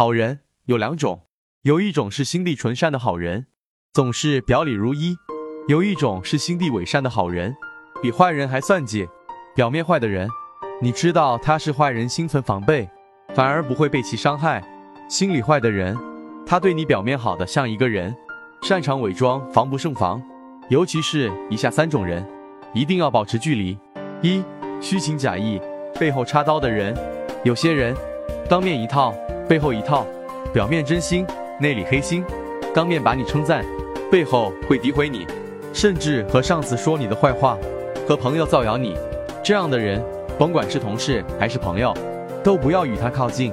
好人有两种，有一种是心地纯善的好人，总是表里如一；有一种是心地伪善的好人，比坏人还算计。表面坏的人，你知道他是坏人，心存防备，反而不会被其伤害；心里坏的人，他对你表面好的像一个人，擅长伪装，防不胜防。尤其是以下三种人，一定要保持距离：一、虚情假意、背后插刀的人。有些人当面一套，背后一套，表面真心，内里黑心，当面把你称赞，背后会诋毁你，甚至和上司说你的坏话，和朋友造谣你。这样的人，甭管是同事还是朋友，都不要与他靠近。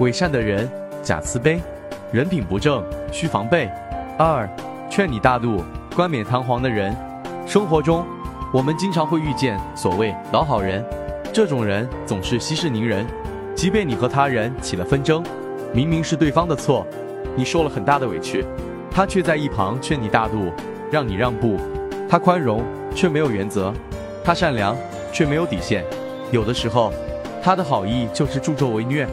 伪善的人，假慈悲，人品不正，需防备。二、劝你大度、冠冕堂皇的人。生活中，我们经常会遇见所谓老好人，这种人总是息事宁人，即便你和他人起了纷争，明明是对方的错，你受了很大的委屈，他却在一旁劝你大度，让你让步。他宽容却没有原则，他善良却没有底线。有的时候，他的好意就是助纣为虐，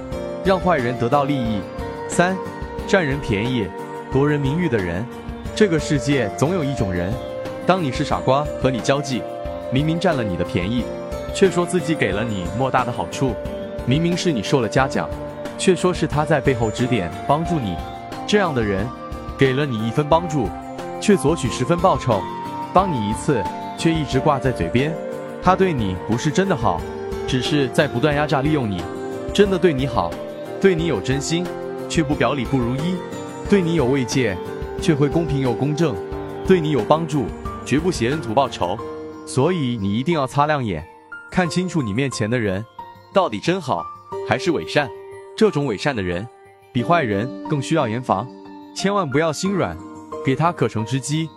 让坏人得到利益。三、占人便宜、夺人名誉的人。这个世界总有一种人，当你是傻瓜和你交际，明明占了你的便宜，却说自己给了你莫大的好处；明明是你受了嘉奖，却说是他在背后指点帮助你。这样的人，给了你一分帮助，却索取10分报酬；帮你一次，却一直挂在嘴边。他对你不是真的好，只是在不断压榨利用你。真的对你好，对你有真心，却不表里不如一；对你有慰藉，却会公平又公正；对你有帮助，绝不挟恩图报仇。所以你一定要擦亮眼，看清楚你面前的人到底真好还是伪善。这种伪善的人比坏人更需要严防，千万不要心软，给他可乘之机。